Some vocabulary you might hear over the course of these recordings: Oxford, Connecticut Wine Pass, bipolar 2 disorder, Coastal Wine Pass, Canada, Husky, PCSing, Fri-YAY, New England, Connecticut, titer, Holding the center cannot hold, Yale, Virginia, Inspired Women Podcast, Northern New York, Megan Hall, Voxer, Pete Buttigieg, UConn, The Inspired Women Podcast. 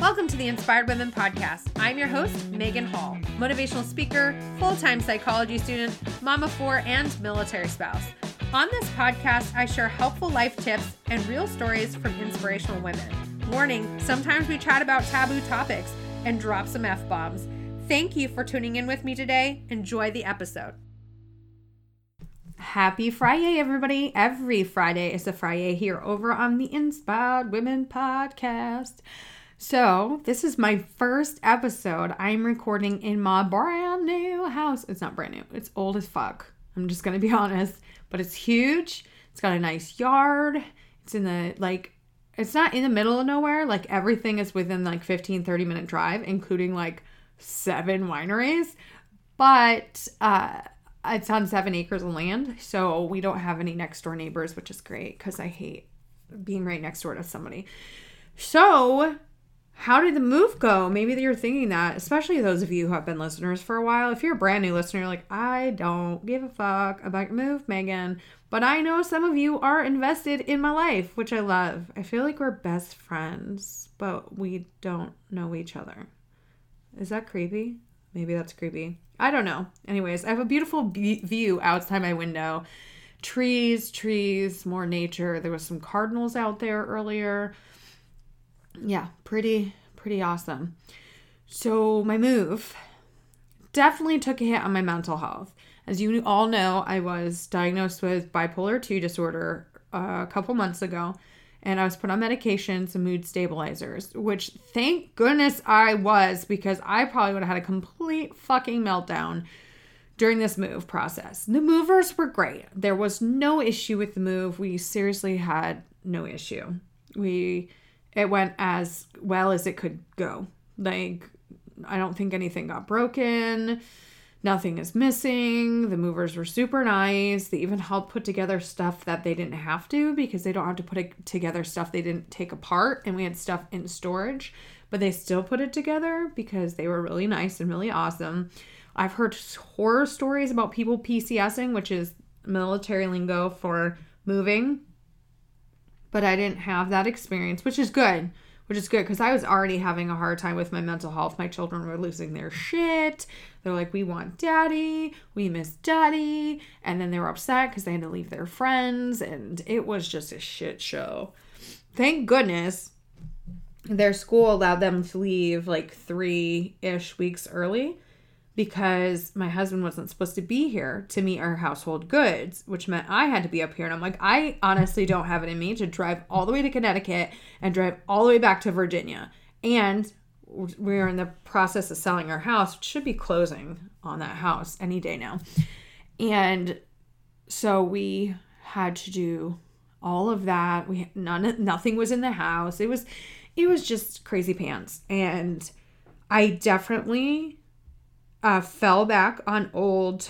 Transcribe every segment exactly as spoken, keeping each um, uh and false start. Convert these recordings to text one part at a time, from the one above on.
Welcome to the Inspired Women Podcast. I'm your host, Megan Hall, motivational speaker, full-time psychology student, mom of four, and military spouse. On this podcast, I share helpful life tips and real stories from inspirational women. Warning, sometimes we chat about taboo topics and drop some F-bombs. Thank you for tuning in with me today. Enjoy the episode. Happy Fri-YAY, everybody. Every Friday is a Fri-YAY here over on the Inspired Women Podcast. So this is my first episode I'm recording in my brand new house. It's not brand new. It's old as fuck. I'm just going to be honest, but it's huge. It's got a nice yard. It's in the, like, it's not in the middle of nowhere. Like, everything is within like fifteen, thirty minute drive, including like seven wineries, but, uh, it's on seven acres of land, so we don't have any next door neighbors, which is great because I hate being right next door to somebody. So how did the move go? Maybe you're thinking that, especially those of you who have been listeners for a while. If you're a brand new listener, you're like, I don't give a fuck about your move, Megan. But I know some of you are invested in my life, which I love. I feel like we're best friends, but we don't know each other. Is that creepy? Maybe that's creepy. I don't know. Anyways, I have a beautiful be- view outside my window. Trees, trees, more nature. There was some cardinals out there earlier. Yeah, pretty, pretty awesome. So my move definitely took a hit on my mental health. As you all know, I was diagnosed with bipolar two disorder uh, a couple months ago, and I was put on medications and mood stabilizers, which thank goodness I was, because I probably would have had a complete fucking meltdown during this move process. The movers were great. There was no issue with the move. We seriously had no issue. We, it went as well as it could go. Like, I don't think anything got broken. Nothing is missing. The movers were super nice. They even helped put together stuff that they didn't have to, because they don't have to put together stuff they didn't take apart. And we had stuff in storage, but they still put it together because they were really nice and really awesome. I've heard horror stories about people PCSing, which is military lingo for moving, but I didn't have that experience, which is good. Which is good, because I was already having a hard time with my mental health. My children were losing their shit. They're like, we want daddy. We miss daddy. And then they were upset because they had to leave their friends. And it was just a shit show. Thank goodness their school allowed them to leave like three-ish weeks early, because my husband wasn't supposed to be here to meet our household goods, which meant I had to be up here. And I'm like, I honestly don't have it in me to drive all the way to Connecticut and drive all the way back to Virginia. And we're in the process of selling our house. It should be closing on that house any day now. And so we had to do all of that. We none, nothing was in the house. It was, it was just crazy pants. And I definitely Uh, fell back on old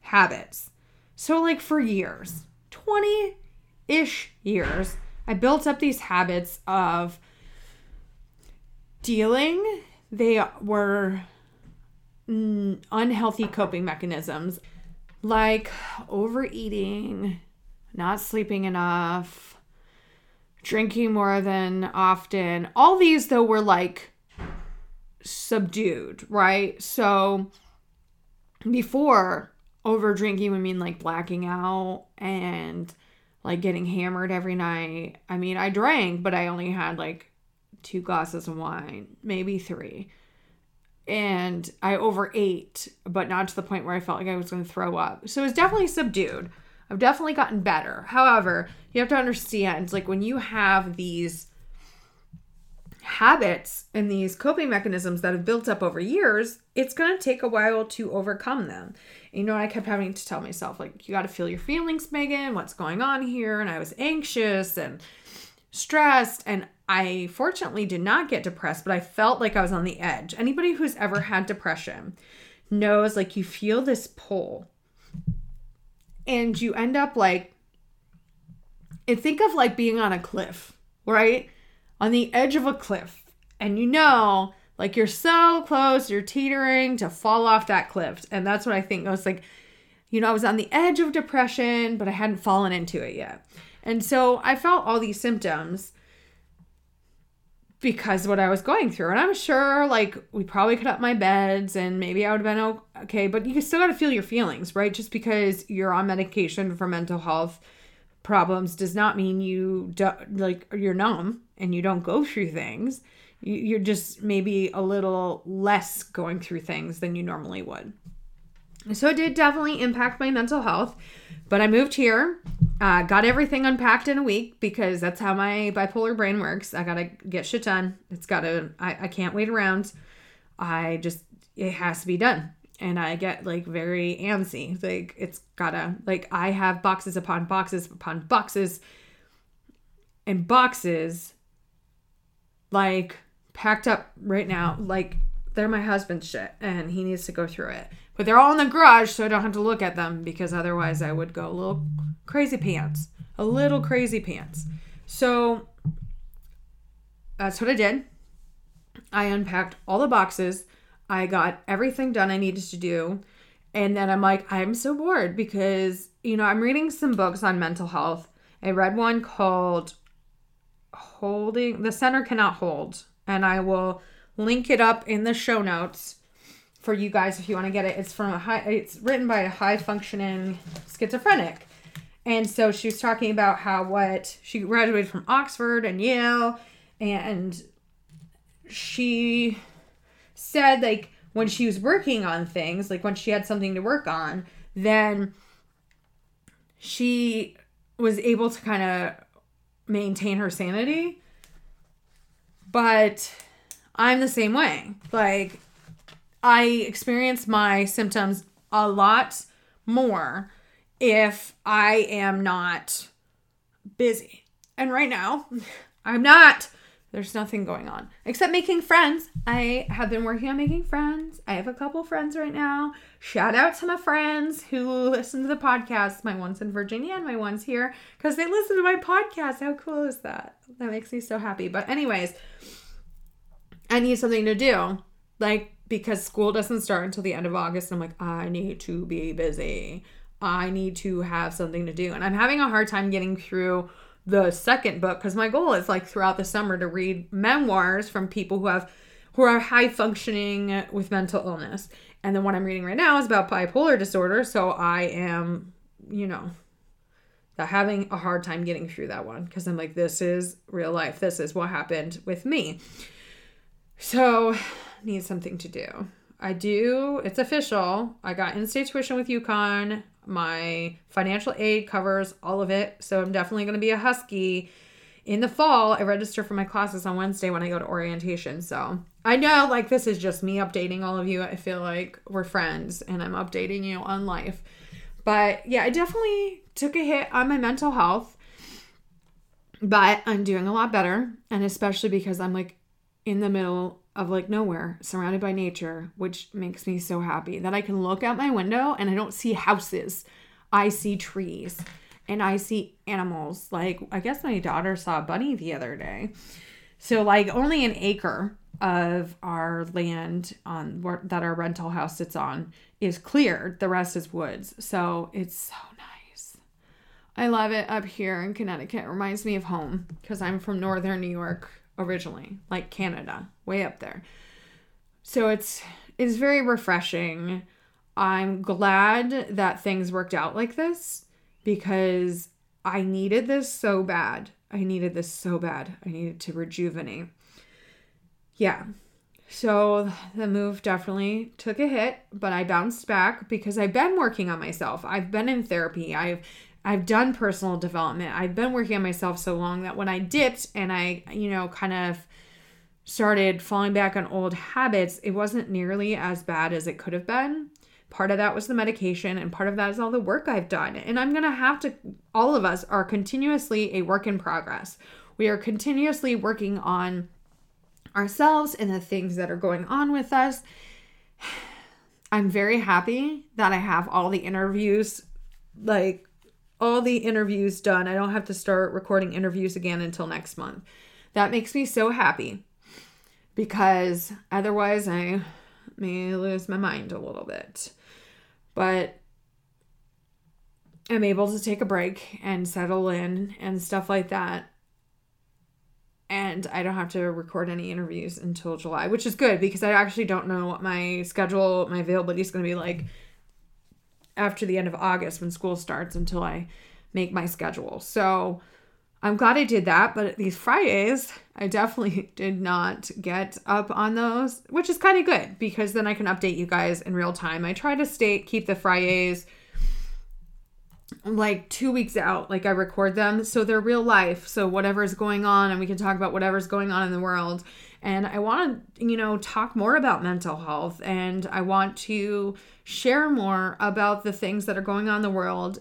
habits. So like for years, twenty-ish years, I built up these habits of dealing. They were unhealthy coping mechanisms like overeating, not sleeping enough, drinking more than often. All these though were like subdued, right? So before, over drinking would mean like blacking out and like getting hammered every night. I mean, I drank, but I only had like two glasses of wine, maybe three. And I overate, but not to the point where I felt like I was going to throw up. So it's definitely subdued. I've definitely gotten better. However, you have to understand, like, when you have these habits and these coping mechanisms that have built up over years, it's going to take a while to overcome them. And, you know, I kept having to tell myself, like, you got to feel your feelings, Megan, what's going on here? And I was anxious and stressed, and I fortunately did not get depressed, but I felt like I was on the edge. Anybody who's ever had depression knows, like, you feel this pull and you end up like, and think of like being on a cliff, right? On the edge of a cliff, and you know, like, you're so close, you're teetering to fall off that cliff. And that's what I think. I was like, you know, I was on the edge of depression, but I hadn't fallen into it yet. And so I felt all these symptoms, because what I was going through. And I'm sure, like, we probably cut up my beds and maybe I would have been okay. But you still got to feel your feelings, right? Just because you're on medication for mental health problems does not mean you, do, like, you're numb and you don't go through things. You're just maybe a little less going through things than you normally would. So it did definitely impact my mental health. But I moved here, uh, got everything unpacked in a week because that's how my bipolar brain works. I got to get shit done. It's got to, I, I can't wait around. I just, it has to be done. And I get like very antsy. Like it's got to, like I have boxes upon boxes upon boxes and boxes like packed up right now. Like they're my husband's shit and he needs to go through it. But they're all in the garage, so I don't have to look at them because otherwise I would go a little crazy pants. A little crazy pants. So that's what I did. I unpacked all the boxes. I got everything done I needed to do. And then I'm like, I'm so bored because, you know, I'm reading some books on mental health. I read one called Holding the Center Cannot Hold. And I will link it up in the show notes for you guys if you want to get it. It's from a high, it's written by a high functioning schizophrenic. And so she was talking about how what she graduated from Oxford and Yale, and she said like when she was working on things, like when she had something to work on, then she was able to kind of maintain her sanity. But I'm the same way. Like I experience my symptoms a lot more if I am not busy. And right now, I'm not. There's nothing going on except making friends. I have been working on making friends. I have a couple friends right now. Shout out to my friends who listen to the podcast. My one's in Virginia and my one's here because they listen to my podcast. How cool is that? That makes me so happy. But anyways, I need something to do. Like, because school doesn't start until the end of August. I'm like, I need to be busy. I need to have something to do. And I'm having a hard time getting through the second book because my goal is like throughout the summer to read memoirs from people who have who are high functioning with mental illness. And the one I'm reading right now is about bipolar disorder. So I am, you know, having a hard time getting through that one because I'm like, this is real life. This is what happened with me. So need something to do. I do. It's official. I got in-state tuition with UConn. My financial aid covers all of it. So I'm definitely going to be a Husky in the fall. I register for my classes on Wednesday when I go to orientation. So I know like this is just me updating all of you. I feel like we're friends and I'm updating you on life. But yeah, I definitely took a hit on my mental health, but I'm doing a lot better. And especially because I'm like in the middle of like nowhere, surrounded by nature, which makes me so happy that I can look out my window and I don't see houses. I see trees and I see animals. Like, I guess my daughter saw a bunny the other day. So like only an acre of our land on that our rental house sits on is cleared. The rest is woods. So it's so nice. I love it up here in Connecticut. It reminds me of home because I'm from Northern New York originally, like Canada, way up there. So it's it's very refreshing. I'm glad that things worked out like this because I needed this so bad. I needed this so bad. I needed to rejuvenate. Yeah. So the move definitely took a hit, but I bounced back because I've been working on myself. I've been in therapy. I've I've done personal development. I've been working on myself so long that when I dipped and I, you know, kind of started falling back on old habits, it wasn't nearly as bad as it could have been. Part of that was the medication and part of that is all the work I've done. And I'm going to have to, all of us are continuously a work in progress. We are continuously working on ourselves and the things that are going on with us. I'm very happy that I have all the interviews, like, all the interviews done. I don't have to start recording interviews again until next month. That makes me so happy because otherwise I may lose my mind a little bit. But I'm able to take a break and settle in and stuff like that. and I don't have to record any interviews until July, which is good because I actually don't know what my schedule, my availability is going to be like after the end of August when school starts until I make my schedule. So I'm glad I did that, but these Fridays, I definitely did not get up on those, which is kind of good because then I can update you guys in real time. I try to stay keep the Fri-yays like two weeks out, like I record them. So they're real life. So whatever's going on and we can talk about whatever's going on in the world. And I want to, you know, talk more about mental health, and I want to share more about the things that are going on in the world,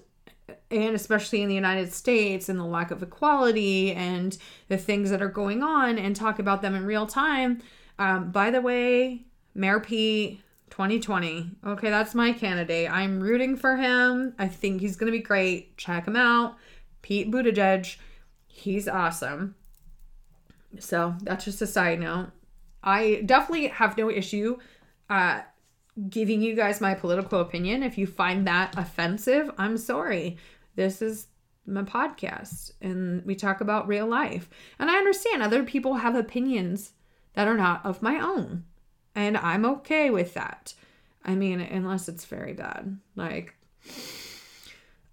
and especially in the United States, and the lack of equality and the things that are going on, and talk about them in real time. Um, by the way, Mayor Pete twenty twenty. Okay, that's my candidate. I'm rooting for him. I think he's going to be great. Check him out. Pete Buttigieg. He's awesome. So that's just a side note. I definitely have no issue uh, giving you guys my political opinion. If you find that offensive, I'm sorry. This is my podcast, and we talk about real life. And I understand other people have opinions that are not of my own. And I'm okay with that. I mean, unless it's very bad. Like,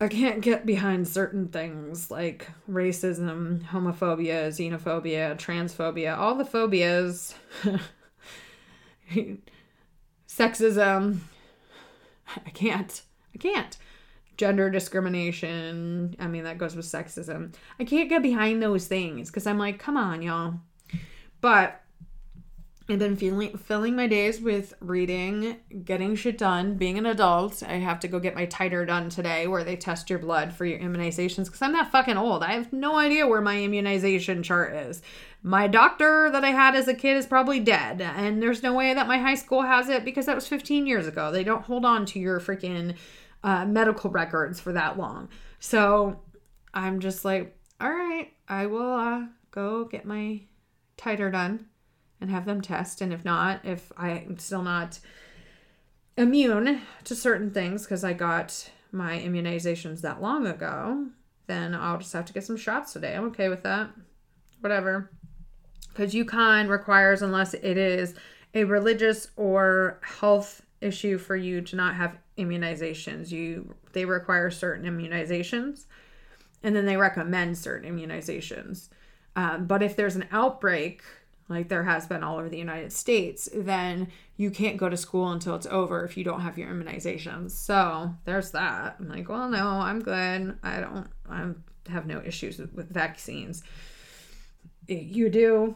I can't get behind certain things like racism, homophobia, xenophobia, transphobia, all the phobias, sexism. I can't. I can't. Gender discrimination. I mean, that goes with sexism. I can't get behind those things because I'm like, come on, y'all. But I've been feeling, filling my days with reading, getting shit done, being an adult. I have to go get my titer done today where they test your blood for your immunizations because I'm not fucking old. I have no idea where my immunization chart is. My doctor that I had as a kid is probably dead, and there's no way that my high school has it because that was fifteen years ago. They don't hold on to your freaking uh, medical records for that long. So I'm just like, all right, I will uh, go get my titer done and have them test. And if not, if I'm still not immune to certain things because I got my immunizations that long ago, then I'll just have to get some shots today. I'm okay with that. Whatever. Because UConn requires, unless it is a religious or health issue for you to not have immunizations. You they require certain immunizations, and then they recommend certain immunizations. Um, but if there's an outbreak, like there has been all over the United States, then you can't go to school until it's over if you don't have your immunizations. So there's that. I'm like, well, no, I'm good. I don't, I have no issues with vaccines. You do,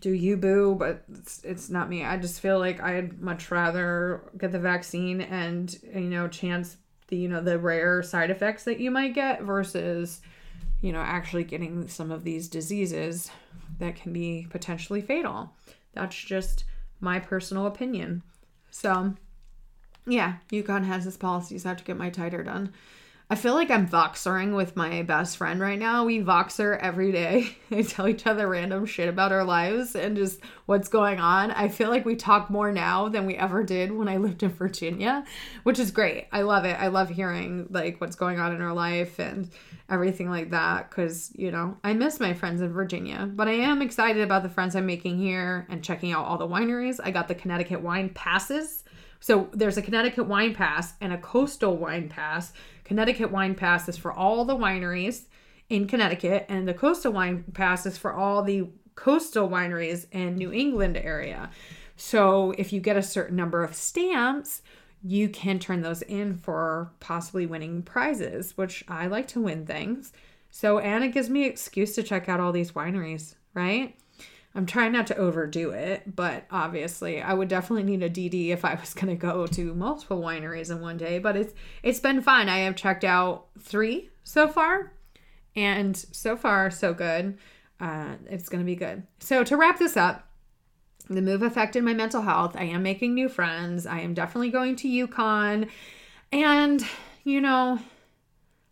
do you, boo, but it's, it's not me. I just feel like I'd much rather get the vaccine and, you know, chance the, you know, the rare side effects that you might get versus, you know, actually getting some of these diseases that can be potentially fatal. That's just my personal opinion. So, yeah, UConn has this policy, so I have to get my titer done. I feel like I'm voxering with my best friend right now. We voxer every day. We tell each other random shit about our lives and just what's going on. I feel like we talk more now than we ever did when I lived in Virginia, which is great. I love it. I love hearing like what's going on in our life and everything like that because, you know, I miss my friends in Virginia. But I am excited about the friends I'm making here and checking out all the wineries. I got the Connecticut Wine Passes. So there's a Connecticut Wine Pass and a Coastal Wine Pass. Connecticut Wine Pass is for all the wineries in Connecticut, and the Coastal Wine Pass is for all the coastal wineries in New England area. So if you get a certain number of stamps, you can turn those in for possibly winning prizes, which I like to win things. So Anna gives me an excuse to check out all these wineries, right? I'm trying not to overdo it, but obviously I would definitely need a D D if I was going to go to multiple wineries in one day, but it's it's been fun. I have checked out three so far, and so far so good. Uh, it's going to be good. So to wrap this up, the move affected my mental health. I am making new friends. I am definitely going to UConn, and, you know,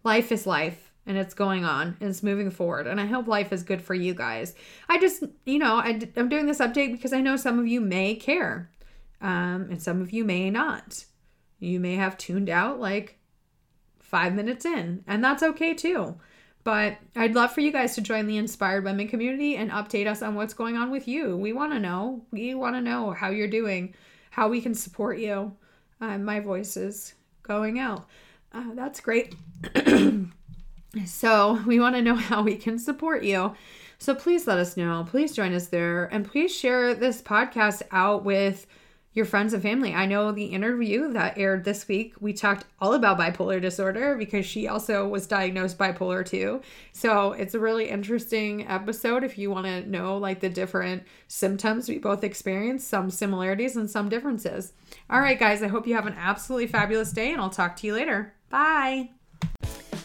life is life. And it's going on, and it's moving forward. And I hope life is good for you guys. I just, you know, I, I'm doing this update because I know some of you may care. Um, and some of you may not. You may have tuned out like five minutes in. And that's okay too. But I'd love for you guys to join the Inspired Women community and update us on what's going on with you. We want to know. We want to know how you're doing, how we can support you. Uh, my voice is going out. Uh, that's great. So we want to know how we can support you. So please let us know. Please join us there. And please share this podcast out with your friends and family. I know the interview that aired this week, we talked all about bipolar disorder because she also was diagnosed bipolar two. So it's a really interesting episode if you want to know like the different symptoms we both experienced, some similarities and some differences. All right, guys, I hope you have an absolutely fabulous day and I'll talk to you later. Bye.